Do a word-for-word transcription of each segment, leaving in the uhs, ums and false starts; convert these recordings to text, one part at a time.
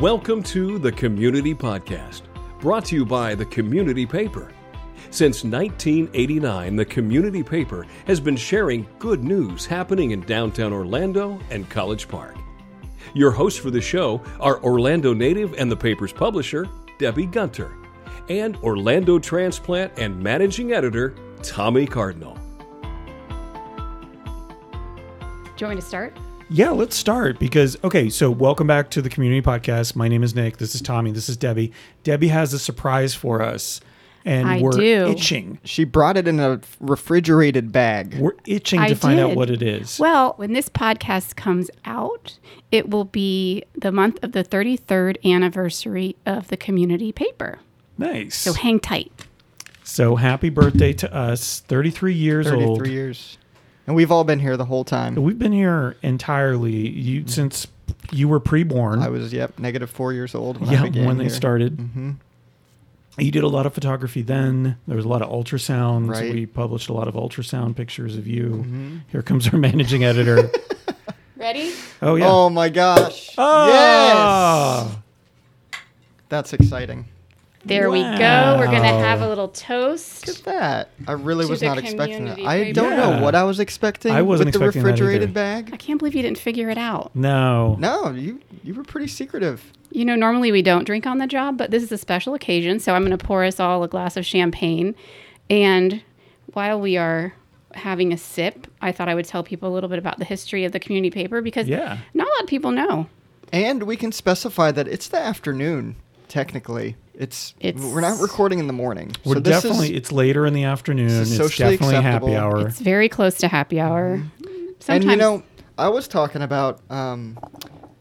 Welcome to The Community Podcast, brought to you by The Community Paper. Since nineteen eighty-nine, The Community Paper has been sharing good news happening in downtown Orlando and College Park. Your hosts for the show are Orlando native and the paper's publisher, Debbie Gunter, and Orlando transplant and managing editor, Tommy Cardinal. Do you want me to start? Yeah, let's start because, okay, so welcome back to the Community Podcast. My name is Nick. This is Tommy. This is Debbie. Debbie has a surprise for us, and I we're do. itching. She brought it in a refrigerated bag. We're itching I to find did. out what it is. Well, when this podcast comes out, it will be the month of the thirty-third anniversary of the Community Paper. Nice. So hang tight. So happy birthday to us, thirty-three years thirty-three old. thirty-three years. And we've all been here the whole time. We've been here entirely you, since you were pre-born. I was, yep, negative four years old when yeah, I began when they here. started. Mm-hmm. You did a lot of photography then. There was a lot of ultrasounds. Right. We published a lot of ultrasound pictures of you. Mm-hmm. Here comes our managing editor. Ready? Oh, yeah. Oh, my gosh. Oh! Yes! That's exciting. There wow. we go. We're going to have a little toast. Look at that. I really was not expecting that. I paper. don't yeah. know what I was expecting I wasn't with the expecting refrigerated bag. I can't believe you didn't figure it out. No. No, you you were pretty secretive. You know, normally we don't drink on the job, but this is a special occasion, so I'm going to pour us all a glass of champagne. And while we are having a sip, I thought I would tell people a little bit about the history of the Community Paper because yeah. not a lot of people know. And we can specify that it's the afternoon, technically. It's, it's we're not recording in the morning. We're so this definitely is, it's later in the afternoon. It's definitely acceptable. Happy hour. It's very close to happy hour. Mm-hmm. Sometimes. And you know, I was talking about um,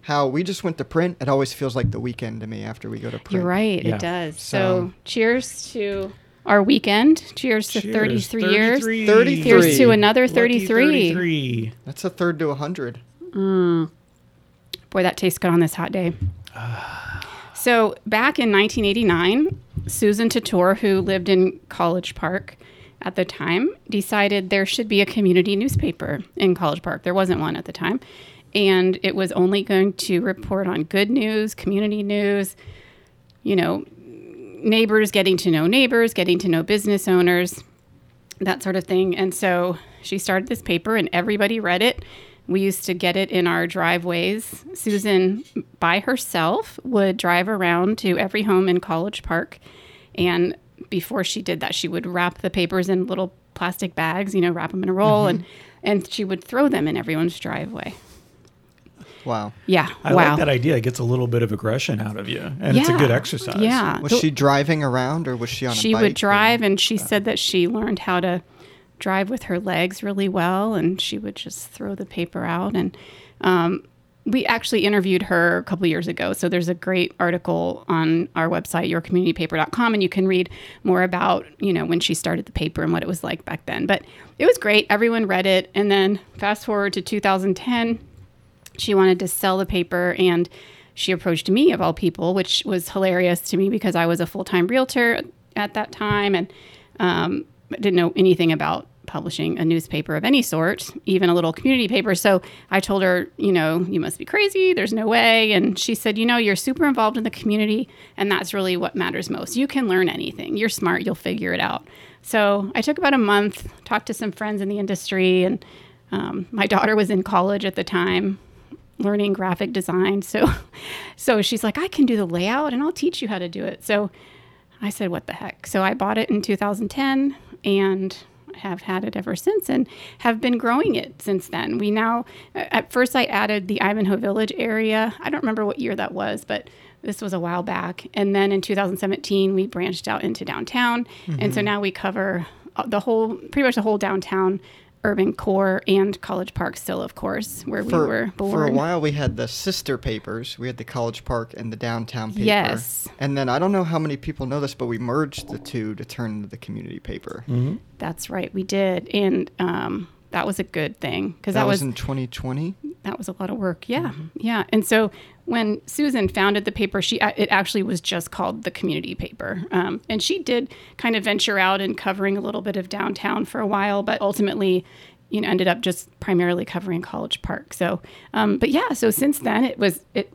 how we just went to print. It always feels like the weekend to me after we go to print. You're right, yeah. It does. So, so cheers to our weekend. Cheers to cheers, thirty-three years. thirty-three. Cheers to another thirty-three. thirty-three. That's a third to a hundred. Mm. Boy, that tastes good on this hot day. So back in nineteen eighty-nine, Susan Tator, who lived in College Park at the time, decided there should be a community newspaper in College Park. There wasn't one at the time. And it was only going to report on good news, community news, you know, neighbors getting to know neighbors, getting to know business owners, that sort of thing. And so she started this paper and everybody read it. We used to get it in our driveways. Susan, by herself, would drive around to every home in College Park. And before she did that, she would wrap the papers in little plastic bags, you know, wrap them in a roll, mm-hmm. and, and she would throw them in everyone's driveway. Wow. Yeah, I wow. like that idea. It gets a little bit of aggression out of you, and yeah. it's a good exercise. Yeah. Was she driving around, or was she on she a bike? She would drive, or? and she oh. said that she learned how to drive with her legs really well, and she would just throw the paper out. And um, we actually interviewed her a couple of years ago. So there's a great article on our website, your community paper dot com, and you can read more about, you know, when she started the paper and what it was like back then. But it was great. Everyone read it. And then fast forward to two thousand ten, she wanted to sell the paper, and she approached me, of all people, which was hilarious to me because I was a full-time realtor at that time and um, didn't know anything about publishing a newspaper of any sort, even a little community paper. So I told her, you know, you must be crazy. There's no way. And she said, you know, you're super involved in the community, and that's really what matters most. You can learn anything. You're smart. You'll figure it out. So I took about a month, talked to some friends in the industry, and um, my daughter was in college at the time, learning graphic design. So, so she's like, I can do the layout, and I'll teach you how to do it. So I said, what the heck? So I bought it in two thousand ten, and have had it ever since and have been growing it since then. We now, at first I added the Ivanhoe Village area. I don't remember what year that was, but this was a while back. And then in two thousand seventeen, we branched out into downtown. Mm-hmm. And so now we cover the whole, pretty much the whole downtown urban core and College Park still, of course, where for, we were born. For a while, we had the sister papers. We had the College Park and the downtown paper. Yes. And then I don't know how many people know this, but we merged the two to turn into the community paper. Mm-hmm. That's right. We did. And um, that was a good thing. Because that, that was in twenty twenty? That was a lot of work. Yeah. Mm-hmm. Yeah. And so when Susan founded the paper, she it actually was just called the Community Paper. Um, and she did kind of venture out and covering a little bit of downtown for a while, but ultimately, you know, ended up just primarily covering College Park. So, um, but yeah, so since then it was, it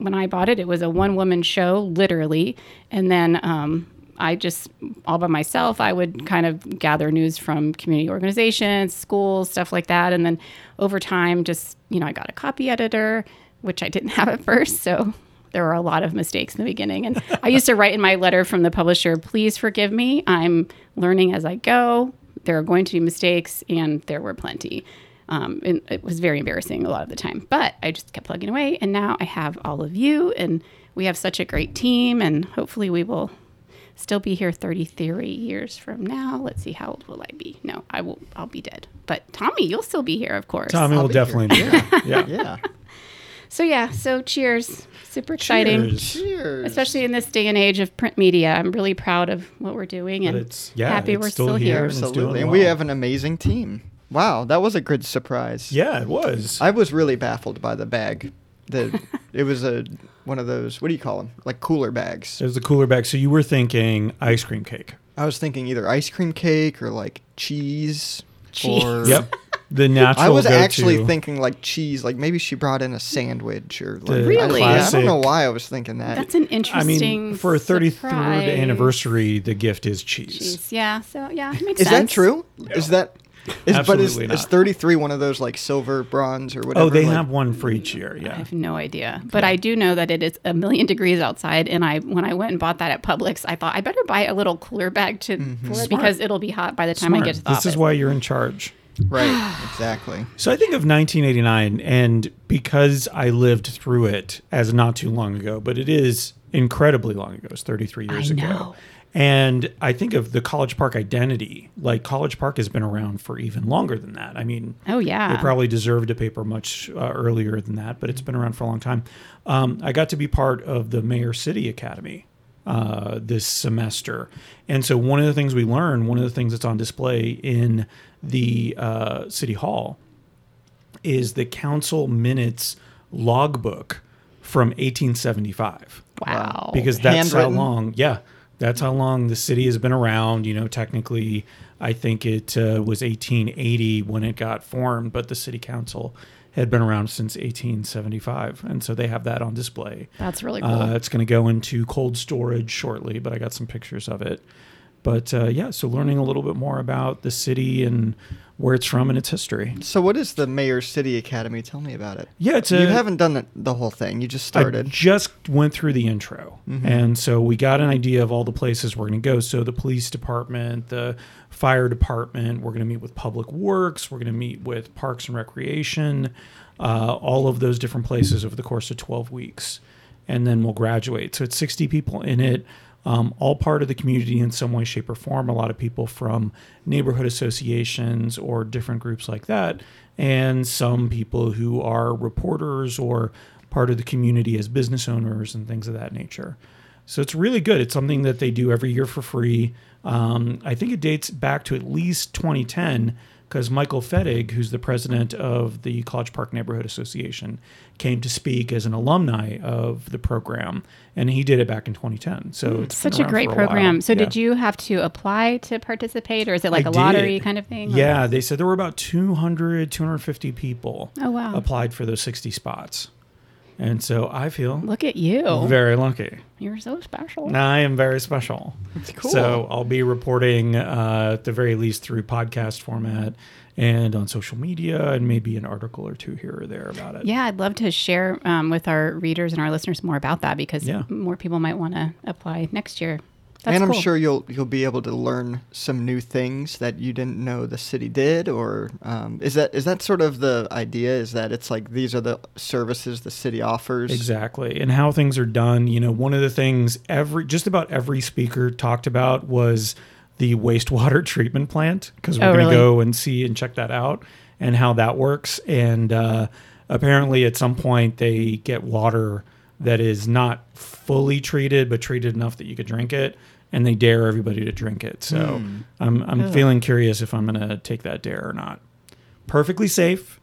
when I bought it, it was a one-woman show, literally. And then um, I just, all by myself, I would kind of gather news from community organizations, schools, stuff like that. And then over time, just, you know, I got a copy editor, which I didn't have at first, so there were a lot of mistakes in the beginning. And I used to write in my letter from the publisher, please forgive me, I'm learning as I go. There are going to be mistakes, and there were plenty. Um, and it was very embarrassing a lot of the time, but I just kept plugging away, and now I have all of you, and we have such a great team, and hopefully we will still be here thirty-three years from now. Let's see, how old will I be? No, I will. I'll be dead. But Tommy, you'll still be here, of course. Tommy I'll will be definitely here. be here. Yeah. yeah. So yeah, so cheers. Super exciting. Cheers. Especially in this day and age of print media. I'm really proud of what we're doing, and it's, yeah, happy it's we're still, still here. here. Absolutely. And well. we have an amazing team. Wow, that was a good surprise. Yeah, it was. I was really baffled by the bag. The it was a one of those, what do you call them? Like cooler bags. It was a cooler bag. So you were thinking ice cream cake. I was thinking either ice cream cake or like cheese. Cheese. Or yep. The natural. I was go-to. actually thinking like cheese, like maybe she brought in a sandwich or like really. Classic, I don't know why I was thinking that. That's an interesting. I mean, for a thirty-third surprise. anniversary, the gift is cheese. cheese. Yeah. So yeah, it makes is sense. Is that true? Yeah. Is that? Is, Absolutely but is, not. Is thirty-three one of those like silver, bronze, or whatever? Oh, they like, have one for each year. Yeah, I have no idea, but yeah. I do know that it is a million degrees outside. And I, when I went and bought that at Publix, I thought I better buy a little cooler bag to mm-hmm. because it'll be hot by the time Smart. I get to the office. This is why you're in charge. Right, exactly. So I think of nineteen eighty-nine, and because I lived through it as not too long ago, but it is incredibly long ago. It's thirty-three years I know. ago. And I think of the College Park identity. Like, College Park has been around for even longer than that. I mean, oh, yeah. They probably deserved a paper much uh, earlier than that, but it's been around for a long time. Um, I got to be part of the Mayor City Academy uh, this semester. And so one of the things we learned, one of the things that's on display in the uh, City Hall is the council minutes logbook from eighteen seventy-five. Wow. Because that's how long, yeah. That's how long the city has been around. You know, technically, I think it uh, was eighteen eighty when it got formed, but the city council had been around since eighteen seventy-five. And so they have that on display. That's really cool. Uh, it's going to go into cold storage shortly, but I got some pictures of it. But uh, yeah, so learning a little bit more about the city and where it's from and its history. So what is the Mayor City Academy? Tell me about it. Yeah, it's a, you haven't done the, the whole thing. You just started. I just went through the intro. Mm-hmm. And so we got an idea of all the places we're going to go. So the police department, the fire department, we're going to meet with Public Works, we're going to meet with Parks and Recreation, uh, all of those different places over the course of twelve weeks. And then we'll graduate. So it's sixty people in it. Um, all part of the community in some way, shape, or form. A lot of people from neighborhood associations or different groups like that, and some people who are reporters or part of the community as business owners and things of that nature. So it's really good. It's something that they do every year for free. Um, I think it dates back to at least twenty ten, because Michael Fettig, who's the president of the College Park Neighborhood Association, came to speak as an alumni of the program, and he did it back in twenty ten. So mm, it's such a great a program. While. So yeah. Did you have to apply to participate, or is it like I a lottery did. kind of thing? Yeah, they said there were about two hundred, two hundred fifty people oh, wow. applied for those sixty spots. And so I feel look at you very lucky. You're so special. No, I am very special. It's cool. So I'll be reporting uh, at the very least through podcast format and on social media, and maybe an article or two here or there about it. Yeah, I'd love to share um, with our readers and our listeners more about that, because yeah. more people might want to apply next year. That's and I'm cool. sure you'll you'll be able to learn some new things that you didn't know the city did, or um, is that is that sort of the idea? Is that it's like these are the services the city offers? Exactly, and how things are done. You know, one of the things every just about every speaker talked about was the wastewater treatment plant, because we're oh, going to really? go and see and check that out and how that works. And uh, apparently, at some point, they get water that is not fully treated, but treated enough that you could drink it, and they dare everybody to drink it. So mm. I'm I'm oh. feeling curious if I'm going to take that dare or not. Perfectly safe,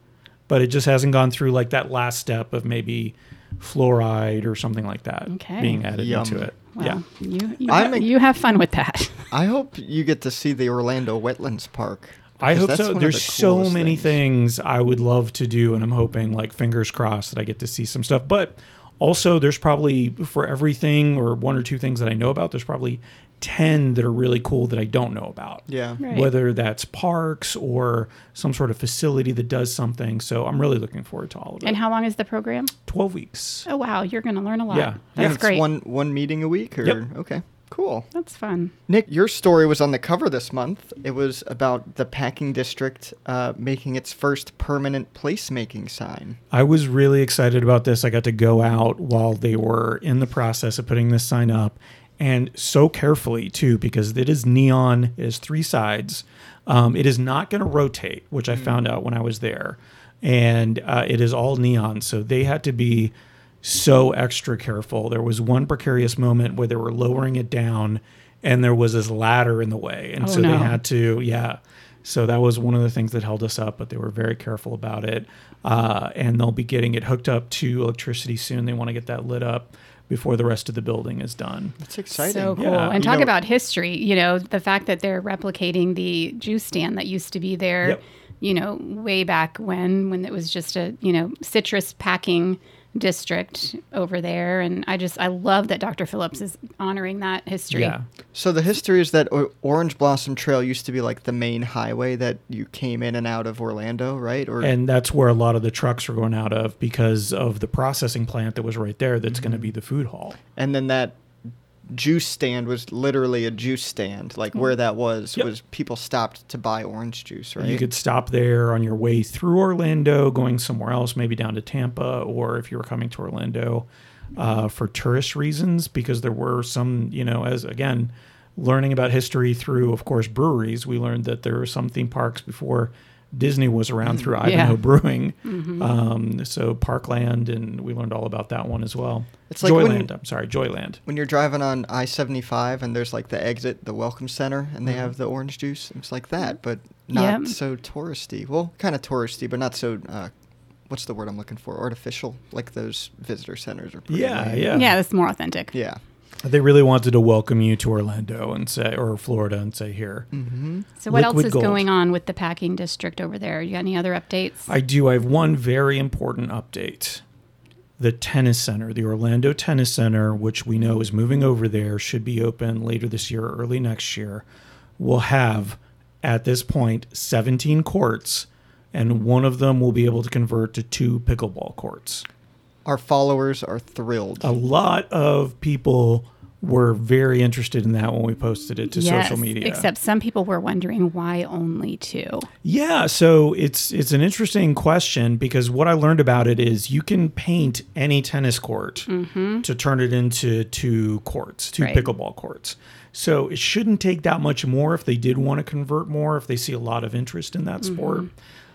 but it just hasn't gone through like that last step of maybe fluoride or something like that okay. being added Yum. into it. Wow. Yeah, you you have, a, you have fun with that. I hope you get to see the Orlando Wetlands Park. I hope so. There's the so many things. things I would love to do, and I'm hoping, like, fingers crossed, that I get to see some stuff. But Also, there's probably, for everything or one or two things that I know about, there's probably ten that are really cool that I don't know about. Yeah. Right. Whether that's parks or some sort of facility that does something. So I'm really looking forward to all of it. And how long is the program? twelve weeks. Oh, wow. You're going to learn a lot. Yeah. That's yeah. great. It's one, one meeting a week? Or yep. Okay. Cool. That's fun. Nick, your story was on the cover this month. It was about the Packing District uh, making its first permanent placemaking sign. I was really excited about this. I got to go out while they were in the process of putting this sign up. And so carefully, too, because it is neon. It has three sides. Um, it is not going to rotate, which I mm. found out when I was there. And uh, it is all neon. So they had to be so extra careful. There was one precarious moment where they were lowering it down and there was this ladder in the way. And oh, so no. they had to, yeah. So that was one of the things that held us up, but they were very careful about it. Uh, and they'll be getting it hooked up to electricity soon. They want to get that lit up before the rest of the building is done. That's exciting. So cool. Yeah. And you talk know, about history, you know, the fact that they're replicating the juice stand that used to be there, yep. you know, way back when, when it was just a, you know, citrus packing district over there. And I just, I love that Doctor Phillips is honoring that history. Yeah. So the history is that o- Orange Blossom Trail used to be like the main highway that you came in and out of Orlando, right? Or And that's where a lot of the trucks were going out of because of the processing plant that was right there that's mm-hmm. going to be the food hall. And then that juice stand was literally a juice stand. Like where that was, yep. was people stopped to buy orange juice, right? You could stop there on your way through Orlando, going somewhere else, maybe down to Tampa, or if you were coming to Orlando uh, for tourist reasons, because there were some, you know, as again, learning about history through, of course, breweries, we learned that there were some theme parks before Disney was around through Ivanhoe yeah. brewing. Mm-hmm. Um, so Parkland, and we learned all about that one as well. It's like Joyland, I'm sorry, Joyland. When you're driving on I seventy-five and there's like the exit, the Welcome Center, and they mm-hmm. have the orange juice. It's like that, but not yep. so touristy. Well, kind of touristy, but not so, uh, what's the word I'm looking for? Artificial, like those visitor centers are pretty Yeah, lame. yeah. Yeah, that's more authentic. Yeah. They really wanted to welcome you to Orlando and say, or Florida and say here. Mm-hmm. So what Liquid else is gold. Going on with the Packing District over there? You got any other updates? I do. I have one very important update. The tennis center, the Orlando Tennis Center, which we know is moving over there, should be open later this year or early next year, will have, at this point, seventeen courts, and one of them will be able to convert to two pickleball courts. Our followers are thrilled. A lot of people were very interested in that when we posted it to yes, social media. Except some people were wondering why only two. Yeah, so it's it's an interesting question because what I learned about it is you can paint any tennis court mm-hmm. to turn it into two courts, two right. pickleball courts. So it shouldn't take that much more if they did want to convert more, if they see a lot of interest in that mm-hmm. sport.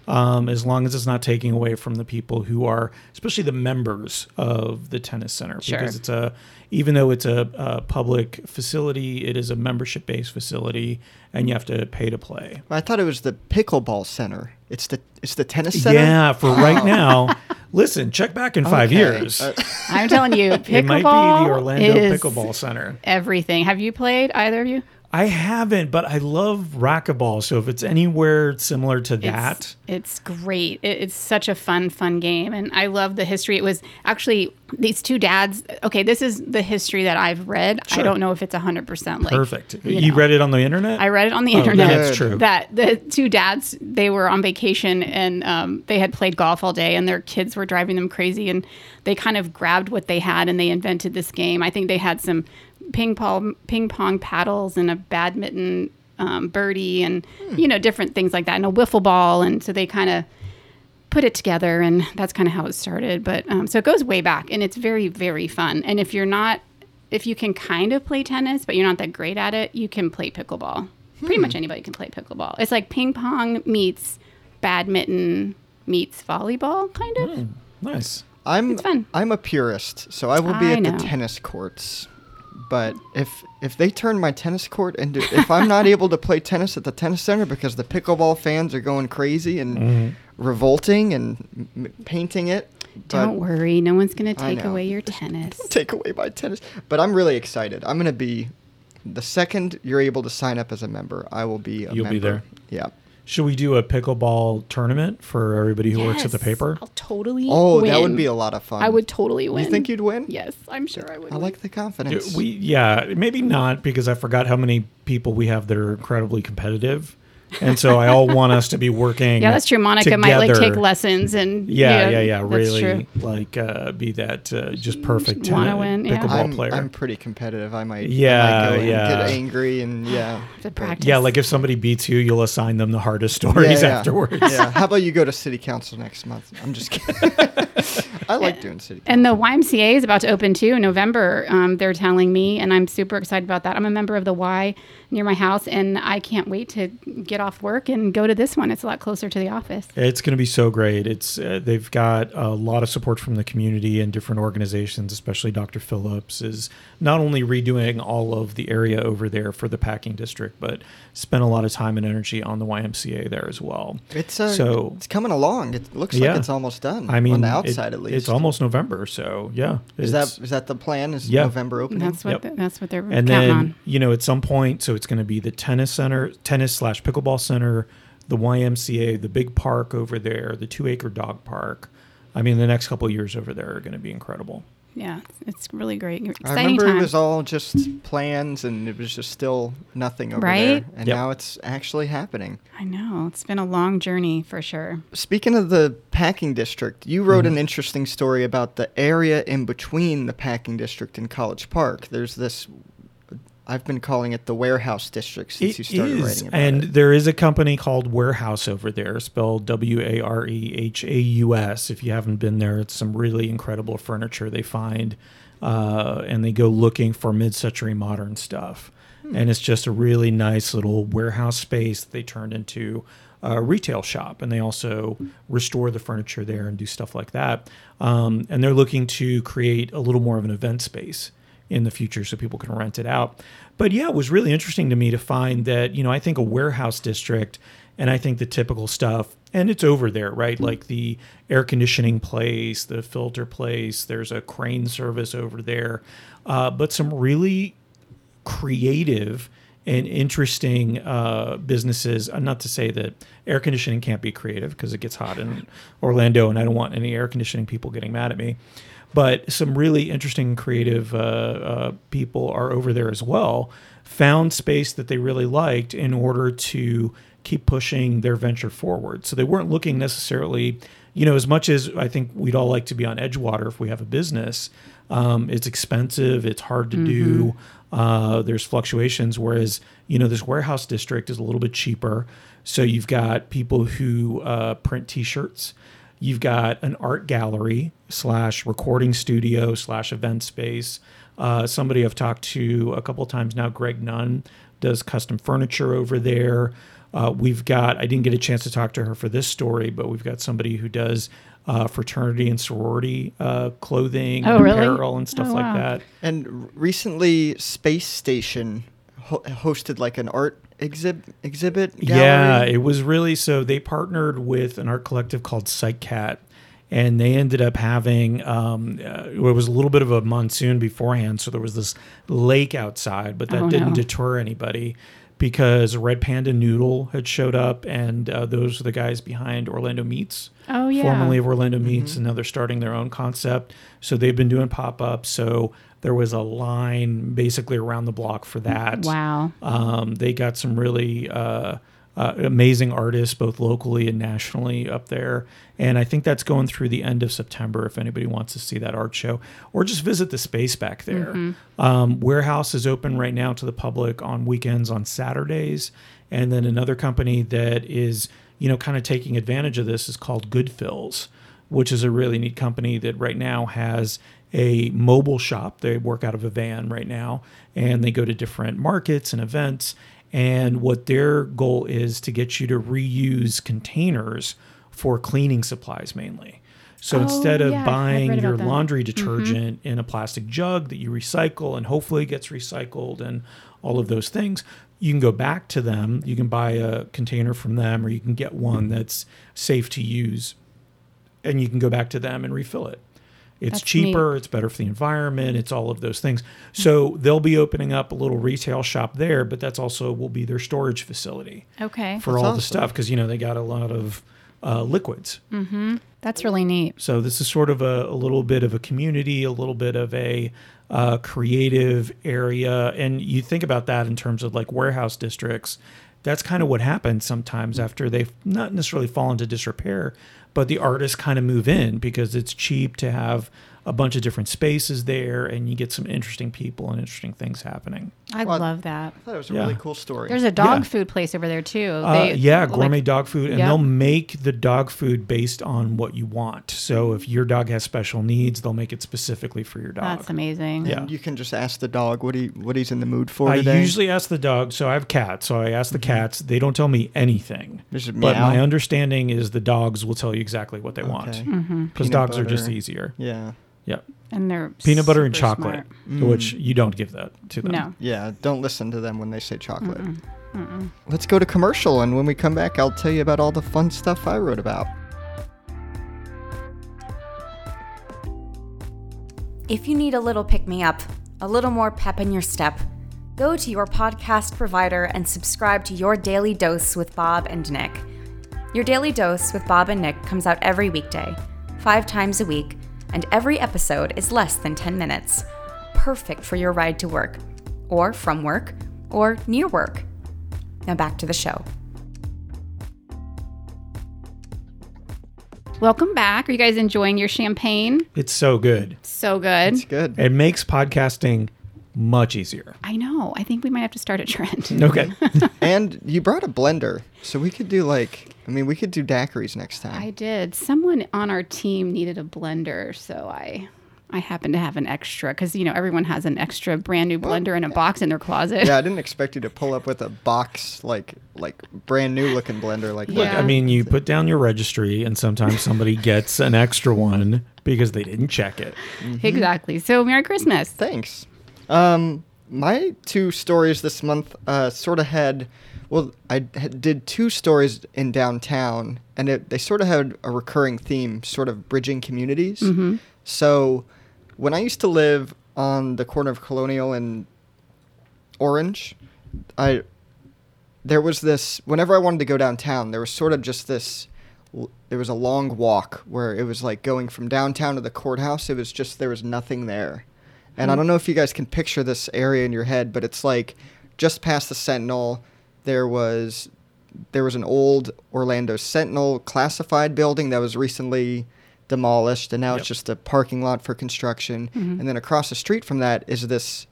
Um, as long as it's not taking away from the people who are, especially the members of the tennis center, sure. because it's a, even though it's a, a public facility, it is a membership-based facility, and you have to pay to play. Well, I thought it was the pickleball center. It's the it's the tennis center. Yeah, for right now. Listen, check back in five okay. years. Uh, I'm telling you, pickleball it might be the Orlando Pickleball Center. Everything. Have you played, either of you? I haven't, but I love racquetball. So if it's anywhere similar to that. It's, it's great. It, it's such a fun, fun game. And I love the history. It was actually these two dads. Okay, this is the history that I've read. Sure. I don't know if it's one hundred percent. Like, perfect. You, you know, read it on the internet? I read it on the oh, internet. That's true. That the two dads, they were on vacation and um, they had played golf all day and their kids were driving them crazy. And they kind of grabbed what they had and they invented this game. I think they had some ping pong ping pong paddles and a badminton um, birdie and, hmm. you know, different things like that and a wiffle ball. And so they kind of put it together and that's kind of how it started. But um, so it goes way back and it's very, very fun. And if you're not, if you can kind of play tennis, but you're not that great at it, you can play pickleball. Hmm. Pretty much anybody can play pickleball. It's like ping pong meets badminton meets volleyball kind of. Mm, nice. I'm, it's fun. I'm a purist, so I will be I at know. the tennis courts. But if if they turn my tennis court into, if I'm not able to play tennis at the tennis center because the pickleball fans are going crazy and mm-hmm. revolting and m- painting it. Don't worry. No one's going to take away your tennis. Take away my tennis. But I'm really excited. I'm going to be, the second you're able to sign up as a member, I will be a You'll member. You'll be there. Yeah. Should we do a pickleball tournament for everybody who yes, works at the paper? I'll totally oh, win. Oh, that would be a lot of fun. I would totally win. You think you'd win? Yes, I'm sure I would. I win. Like the confidence. We, yeah, maybe not, because I forgot how many people we have that are incredibly competitive. And so I all want us to be working. Yeah, that's true. Monica together. Might like take lessons and yeah, you know, yeah, yeah. Really, like uh, be that uh, just perfect just uh, win, yeah. pickleball I'm, player. I'm pretty competitive. I might yeah, I might go yeah. and get angry and yeah. to practice. Yeah, like if somebody beats you, you'll assign them the hardest stories yeah, yeah. afterwards. Yeah. How about you go to city council next month? I'm just kidding. I like doing city council. And the Y M C A is about to open too in November. Um, they're telling me, and I'm super excited about that. I'm a member of the Y near my house, and I can't wait to get off work and go to this one. It's a lot closer to the office. It's going to be so great. It's uh, they've got a lot of support from the community and different organizations, especially Doctor Phillips is not only redoing all of the area over there for the Packing District, but spent a lot of time and energy on the Y M C A there as well. It's uh, so it's coming along. It looks yeah. like it's almost done. I mean, on the outside it, at least. It's almost November, so yeah. Is that is that the plan? Is yeah. November opening? That's what yep. the, that's what they're and counting then, on. You know, at some point, so it's going to be the tennis center, tennis slash pickleball center, the Y M C A, the big park over there, the two acre dog park. I mean, the next couple of years over there are going to be incredible. Yeah, it's really great. Exciting I remember time. It was all just plans and it was just still nothing over right? there. And yep. now it's actually happening. I know. It's been a long journey for sure. Speaking of the Packing District, you wrote mm-hmm. an interesting story about the area in between the Packing District and College Park. There's this I've been calling it the Warehouse District since it you started is, writing about and it. And there is a company called Warehouse over there, spelled W A R E H A U S. If you haven't been there, it's some really incredible furniture they find, uh, and they go looking for mid-century modern stuff. Hmm. And it's just a really nice little warehouse space they turned into a retail shop, and they also restore the furniture there and do stuff like that. Um, and they're looking to create a little more of an event space in the future so people can rent it out. But yeah, it was really interesting to me to find that, you know, I think a warehouse district and I think the typical stuff, and it's over there, right? Like the air conditioning place, the filter place, there's a crane service over there, uh, but some really creative and interesting uh, businesses. Uh, not to say that air conditioning can't be creative because it gets hot in Orlando and I don't want any air conditioning people getting mad at me. But some really interesting, creative uh, uh, people are over there as well, found space that they really liked in order to keep pushing their venture forward. So they weren't looking necessarily, you know, as much as I think we'd all like to be on Edgewater if we have a business. Um, it's expensive. It's hard to mm-hmm. do. Uh, there's fluctuations, whereas, you know, this warehouse district is a little bit cheaper. So you've got people who uh, print T-shirts. You've got an art gallery slash recording studio slash event space. Uh, somebody I've talked to a couple of times now, Greg Nunn, does custom furniture over there. Uh, we've got, I didn't get a chance to talk to her for this story, but we've got somebody who does uh, fraternity and sorority uh, clothing, oh, and really? Apparel and stuff oh, wow. like that. And recently, Space Station ho- hosted like an art Exhibit, exhibit gallery? Yeah, it was really, so they partnered with an art collective called Sight Cat, and they ended up having, um, uh, it was a little bit of a monsoon beforehand, so there was this lake outside, but that oh, didn't no. deter anybody because Red Panda Noodle had showed up, and uh, those are the guys behind Orlando Meats, oh, yeah. formerly of Orlando Meats, mm-hmm. and now they're starting their own concept, so they've been doing pop-ups, so there was a line basically around the block for that. Wow. Um, they got some really uh, uh, amazing artists, both locally and nationally up there. And I think that's going through the end of September if anybody wants to see that art show or just visit the space back there. Mm-hmm. Um, Warehouse is open right now to the public on weekends, on Saturdays. And then another company that is, you know, kind of taking advantage of this is called Goodfills, which is a really neat company that right now has a mobile shop. They work out of a van right now, and they go to different markets and events. And what their goal is to get you to reuse containers for cleaning supplies mainly. So oh, instead of yeah, buying your laundry detergent mm-hmm. in a plastic jug that you recycle and hopefully gets recycled and all of those things, you can go back to them. You can buy a container from them, or you can get one that's safe to use, and you can go back to them and refill it. It's That's cheaper. Neat. It's better for the environment. It's all of those things. So they'll be opening up a little retail shop there, but that's also will be their storage facility. Okay. For that's all awesome. The stuff, because, you know, they got a lot of uh, liquids. Mm-hmm. That's really neat. So this is sort of a, a little bit of a community, a little bit of a uh, creative area. And you think about that in terms of like warehouse districts. That's kind of what happens sometimes after they've not necessarily fallen to disrepair, but the artists kind of move in because it's cheap to have a bunch of different spaces there, and you get some interesting people and interesting things happening. I well, love that. I thought it was a yeah. really cool story. There's a dog yeah. food place over there, too. They, uh, yeah, gourmet like, dog food, and yeah. they'll make the dog food based on what you want. So if your dog has special needs, they'll make it specifically for your dog. That's amazing. Yeah. And you can just ask the dog what he what he's in the mood for I today. I usually ask the dog, so I have cats, so I ask the cats. They don't tell me anything. But my understanding is the dogs will tell you exactly what they okay. want, because mm-hmm. dogs butter. Are just easier. Yeah. Yeah. And they're peanut butter and chocolate, mm. which you don't give that to them. No. Yeah. Don't listen to them when they say chocolate. Mm-mm. Mm-mm. Let's go to commercial. And when we come back, I'll tell you about all the fun stuff I wrote about. If you need a little pick-me-up, a little more pep in your step, go to your podcast provider and subscribe to Your Daily Dose with Bob and Nick. Your Daily Dose with Bob and Nick comes out every weekday, five times a week, and every episode is less than ten minutes. Perfect for your ride to work, or from work, or near work. Now back to the show. Welcome back. Are you guys enjoying your champagne? It's so good. So good. It's good. It makes podcasting much easier. I know. I think we might have to start a trend. Okay. And you brought a blender, so we could do like... I mean, we could do daiquiris next time. I did. Someone on our team needed a blender, so I I happened to have an extra, because, you know, everyone has an extra brand new blender well, in a box in their closet. Yeah, I didn't expect you to pull up with a box, like, like brand new looking blender. Like, yeah. Look, I mean, you put down your registry, and sometimes somebody gets an extra one because they didn't check it. Mm-hmm. Exactly. So, Merry Christmas. Thanks. Um, my two stories this month uh, sort of had... Well, I did two stories in downtown, and it, they sort of had a recurring theme, sort of bridging communities. Mm-hmm. So when I used to live on the corner of Colonial and Orange, I there was this, whenever I wanted to go downtown, there was sort of just this, there was a long walk where it was like going from downtown to the courthouse. It was just, there was nothing there. And mm-hmm. I don't know if you guys can picture this area in your head, but it's like just past the Sentinel. There was there was an old Orlando Sentinel classified building that was recently demolished, and now yep. it's just a parking lot for construction. Mm-hmm. And then across the street from that is this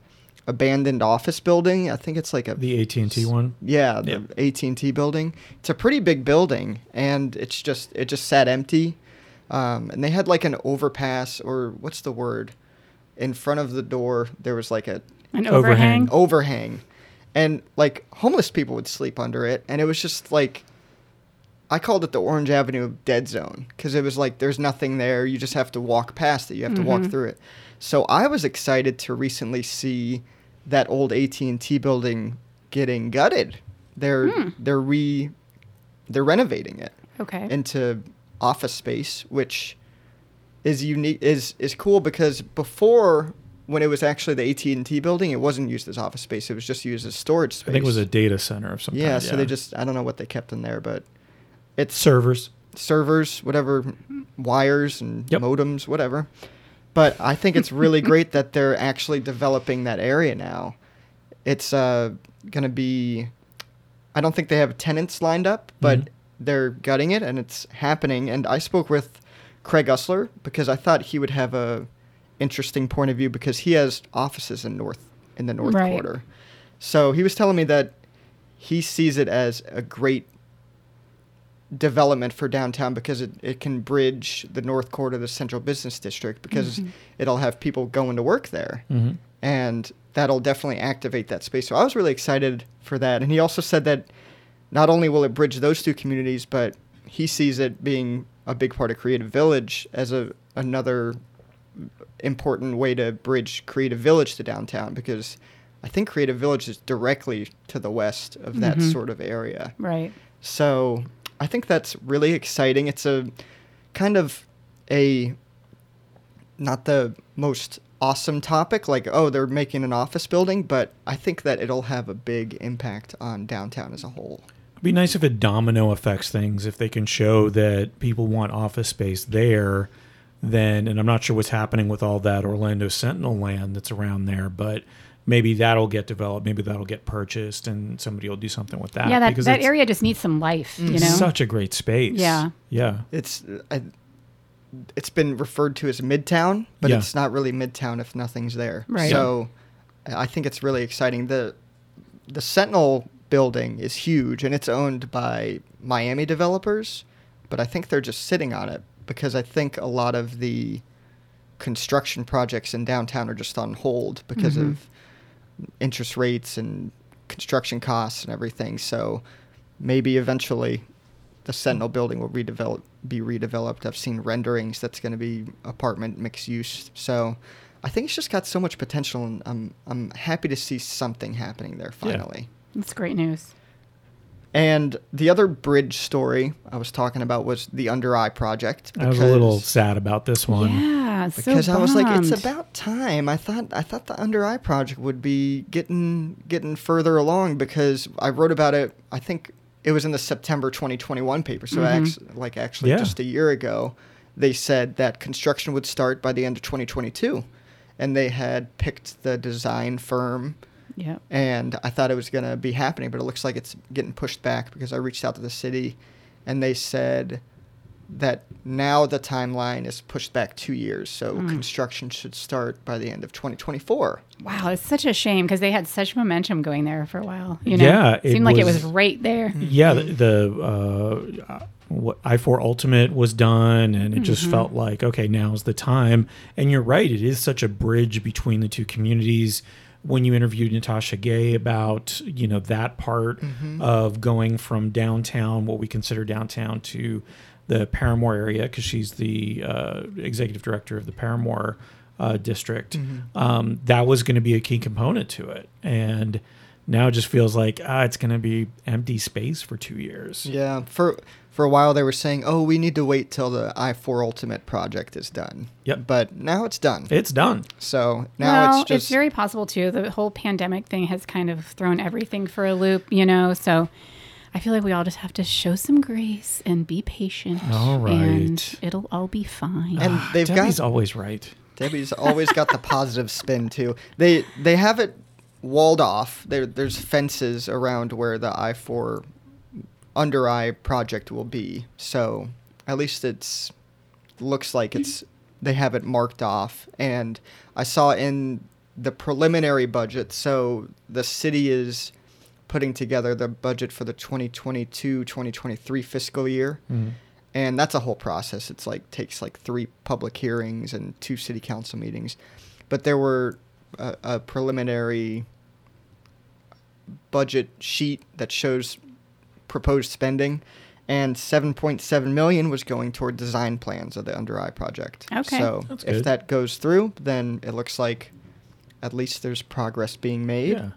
abandoned office building. I think it's like a... The A T and T one? Yeah, the yep. A T and T building. It's a pretty big building, and it's just it just sat empty. Um, and they had like an overpass, or what's the word? In front of the door, there was like a... An overhang? Overhang. And, like, homeless people would sleep under it. And it was just, like, I called it the Orange Avenue dead zone. Because it was, like, there's nothing there. You just have to walk past it. You have mm-hmm. to walk through it. So I was excited to recently see that old A T and T building getting gutted. They're mm. they're re they're renovating it okay. into office space, which is unique is is cool because before... When it was actually the A T and T building, it wasn't used as office space. It was just used as storage space. I think it was a data center of some kind. Yeah, so yeah. they just, I don't know what they kept in there, but it's... Servers. Servers, whatever, wires and yep. modems, whatever. But I think it's really great that they're actually developing that area now. It's uh, going to be, I don't think they have tenants lined up, but mm-hmm. they're gutting it and it's happening. And I spoke with Craig Ustler because I thought he would have a... interesting point of view because he has offices in north in the north right. quarter. So he was telling me that he sees it as a great development for downtown because it, it can bridge the north quarter to the central business district because mm-hmm. it'll have people going to work there. Mm-hmm. And that'll definitely activate that space. So I was really excited for that. And he also said that not only will it bridge those two communities, but he sees it being a big part of Creative Village as a another important way to bridge Creative Village to downtown because I think Creative Village is directly to the west of that mm-hmm. sort of area. Right. So I think that's really exciting. It's a kind of a not the most awesome topic, like, oh, they're making an office building, but I think that it'll have a big impact on downtown as a whole. It'd be nice if it domino affects things. If they can show that people want office space there, then, and I'm not sure what's happening with all that Orlando Sentinel land that's around there, but maybe that'll get developed. Maybe that'll get purchased and somebody will do something with that. Yeah, that, that area just needs some life, you know? It's such a great space. Yeah. Yeah. It's I, it's been referred to as Midtown, but yeah. It's not really Midtown if nothing's there. Right. So yeah. I think it's really exciting. The The Sentinel building is huge, and it's owned by Miami developers, but I think they're just sitting on it because I think a lot of the construction projects in downtown are just on hold because mm-hmm. of interest rates and construction costs and everything. So maybe eventually the Sentinel building will redevelop, be redeveloped. I've seen renderings that's going to be apartment mixed use. So I think it's just got so much potential, and I'm, I'm happy to see something happening there finally. Yeah. That's great news. And the other bridge story I was talking about was the Under-i Project. I was a little sad about this one. Yeah, it's because so I was like, it's about time. I thought I thought the Under-i Project would be getting getting further along because I wrote about it. I think it was in the September twenty twenty-one paper. So mm-hmm. actually, like actually yeah. just a year ago, they said that construction would start by the end of twenty twenty-two, and they had picked the design firm. Yeah, and I thought it was going to be happening, but it looks like it's getting pushed back because I reached out to the city, and they said that now the timeline is pushed back two years, so mm. construction should start by the end of twenty twenty-four. Wow, it's such a shame because they had such momentum going there for a while. You know? Yeah, it seemed it was, like it was right there. Yeah, the, the uh, what, I four Ultimate was done, and it mm-hmm. just felt like, okay, now's the time. And you're right, it is such a bridge between the two communities. When you interviewed Natasha Gay about, you know, that part mm-hmm. of going from downtown, what we consider downtown, to the Parramore area, because she's the uh, executive director of the Parramore uh, district, mm-hmm. um, that was going to be a key component to it. And now it just feels like ah, it's going to be empty space for two years. Yeah. For for a while they were saying, oh, we need to wait till the I four Ultimate project is done. Yep. But now it's done. It's done. So now well, it's just... it's very possible, too. The whole pandemic thing has kind of thrown everything for a loop, you know. So I feel like we all just have to show some grace and be patient. All right. And it'll all be fine. And ah, they've Debbie's got... always right. Debbie's always got the positive spin, too. They, they have it... walled off. There, there's fences around where the I four Under-i Project will be. So at least it's looks like it's they have it marked off. And I saw in the preliminary budget, so the city is putting together the budget for the twenty twenty-two twenty twenty-three fiscal year. Mm-hmm. And that's a whole process. It's like takes like three public hearings and two city council meetings. But there were A, a preliminary budget sheet that shows proposed spending, and seven point seven million was going toward design plans of the Under-i Project. Okay. So that's if good. That goes through, then it looks like at least there's progress being made yeah.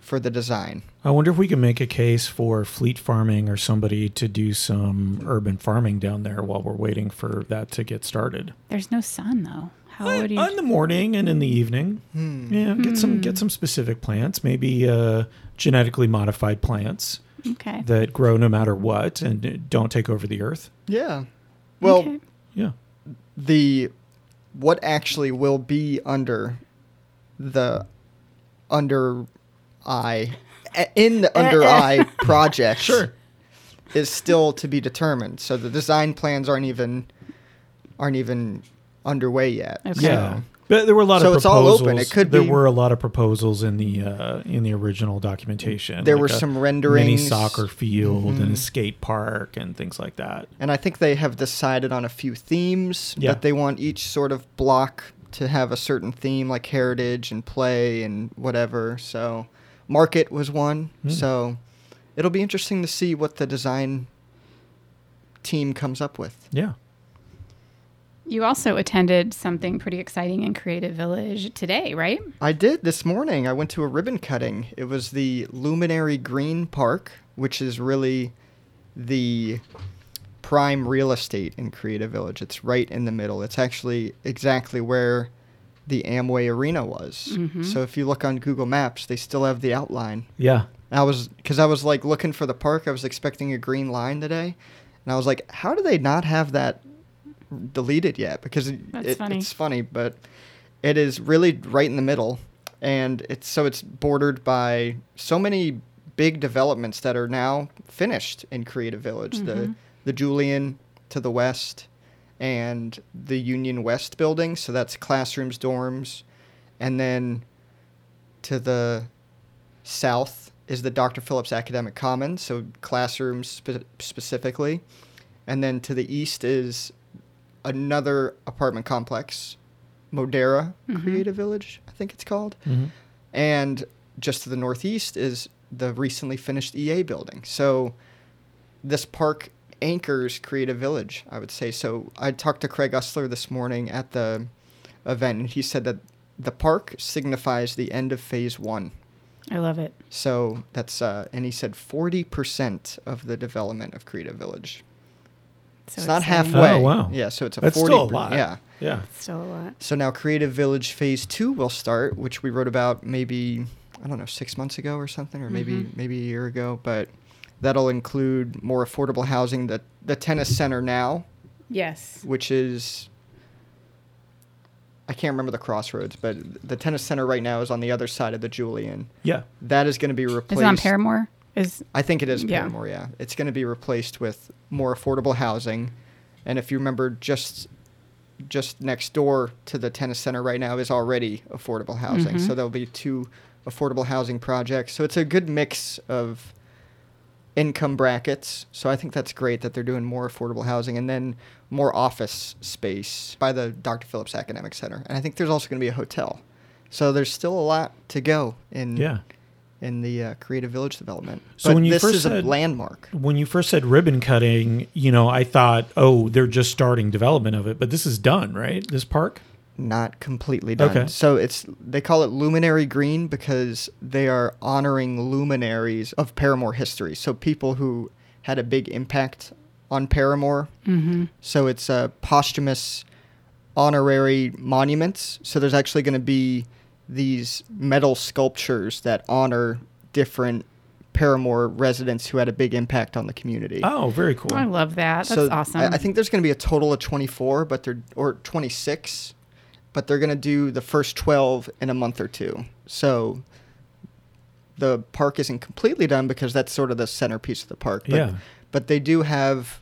for the design. I wonder if we can make a case for fleet farming or somebody to do some urban farming down there while we're waiting for that to get started. There's no sun though. On you... the morning and in the evening, hmm. yeah. Get hmm. some get some specific plants, maybe uh, genetically modified plants okay. that grow no matter what and don't take over the earth. Yeah, well, okay. yeah. The what actually will be under the Under-i in the Under-i Project sure. is still to be determined. So the design plans aren't even aren't even. underway yet. Okay. Yeah. But there were a lot so of proposals. So it's all open. It could there be. There were a lot of proposals in the uh, in the original documentation. There like were some renderings. Mini soccer field mm-hmm. and a skate park and things like that. And I think they have decided on a few themes yeah. that they want each sort of block to have a certain theme, like heritage and play and whatever. So market was one. Mm. So it'll be interesting to see what the design team comes up with. Yeah. You also attended something pretty exciting in Creative Village today, right? I did this morning. I went to a ribbon cutting. It was the Luminary Green Park, which is really the prime real estate in Creative Village. It's right in the middle. It's actually exactly where the Amway Arena was. Mm-hmm. So if you look on Google Maps, they still have the outline. Yeah. I was, because I was like looking for the park. I was expecting a green line today. And I was like, how do they not have that deleted yet? Because it, it, funny. it's funny, but it is really right in the middle. And it's so it's bordered by so many big developments that are now finished in Creative Village. Mm-hmm. The the Julian to the west and the Union West building. So that's classrooms, dorms. And then to the south is the Doctor Phillips Academic Commons, so classrooms spe- specifically. And then to the east is another apartment complex, Modera mm-hmm. Creative Village, I think it's called. Mm-hmm. And just to the northeast is the recently finished E A building. So this park anchors Creative Village, I would say. So I talked to Craig Ustler this morning at the event, and he said that the park signifies the end of phase one. I love it. So that's, uh, and he said forty percent of the development of Creative Village. So it's not exciting. Halfway. Oh, wow. Yeah, so it's a forty percent. That's still a lot. Yeah. Yeah. It's still a lot. So now Creative Village Phase two will start, which we wrote about maybe, I don't know, six months ago or something, or mm-hmm. maybe maybe a year ago. But that'll include more affordable housing, the, the tennis center now. Yes. Which is, I can't remember the crossroads, but the tennis center right now is on the other side of the Julian. Yeah. That is going to be replaced. Is it on Parramore? Is, I think it is Parramore, yeah. yeah. It's going to be replaced with more affordable housing. And if you remember, just just next door to the tennis center right now is already affordable housing. Mm-hmm. So there'll be two affordable housing projects. So it's a good mix of income brackets. So I think that's great that they're doing more affordable housing and then more office space by the Doctor Phillips Academic Center. And I think there's also going to be a hotel. So there's still a lot to go in yeah. in the uh, Creative Village development. So but when you this first is said, a landmark. When you first said ribbon cutting, you know, I thought, oh, they're just starting development of it, but this is done, right? This park? Not completely done. Okay. So it's they call it Luminary Green because they are honoring luminaries of Parramore history. So people who had a big impact on Parramore. Mm-hmm. So it's a posthumous honorary monuments. So there's actually going to be these metal sculptures that honor different Parramore residents who had a big impact on the community. Oh, very cool. I love that. That's so awesome. I, I think there's going to be a total of twenty-four, but they're or twenty-six, but they're going to do the first twelve in a month or two. So the park isn't completely done because that's sort of the centerpiece of the park. But, yeah. But they do have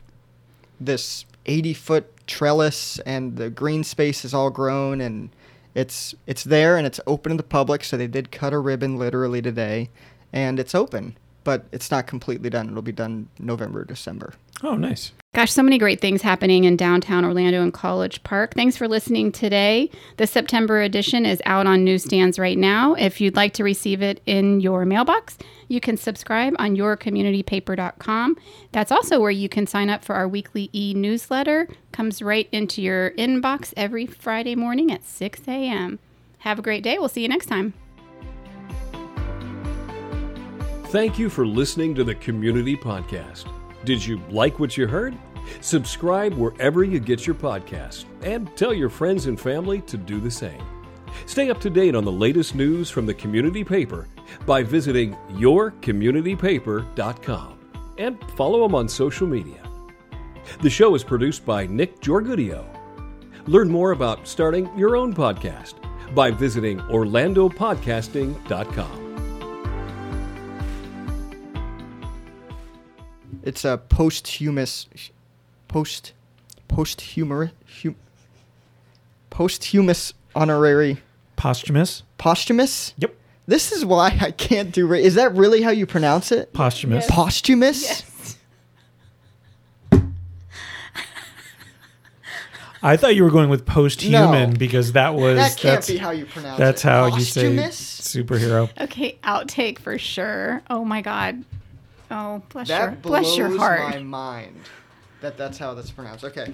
this eighty-foot trellis, and the green space is all grown, and It's it's there and it's open to the public, so they did cut a ribbon literally today, and it's open, but it's not completely done. It'll be done November, December. Oh, nice. Gosh, so many great things happening in downtown Orlando and College Park. Thanks for listening today. The September edition is out on newsstands right now. If you'd like to receive it in your mailbox, you can subscribe on your community paper dot com. That's also where you can sign up for our weekly e-newsletter. Comes right into your inbox every Friday morning at six a.m. Have a great day. We'll see you next time. Thank you for listening to the Community Podcast. Did you like what you heard? Subscribe wherever you get your podcasts and tell your friends and family to do the same. Stay up to date on the latest news from the Community Paper by visiting your community paper dot com and follow them on social media. The show is produced by Nick Giorgudio. Learn more about starting your own podcast by visiting orlando podcasting dot com. It's a posthumous, post, posthumor, hum, posthumous honorary. Posthumous? Posthumous? Yep. This is why I can't do it. Is that really how you pronounce it? Posthumous. Yes. Posthumous? Yes. I thought you were going with post-human no, because that was... That can't that's, be how you pronounce that's it. That's how posthumous? You say superhero. Okay, outtake for sure. Oh my God. Oh, bless that your, bless your heart. That blows my mind that that's how that's pronounced. Okay.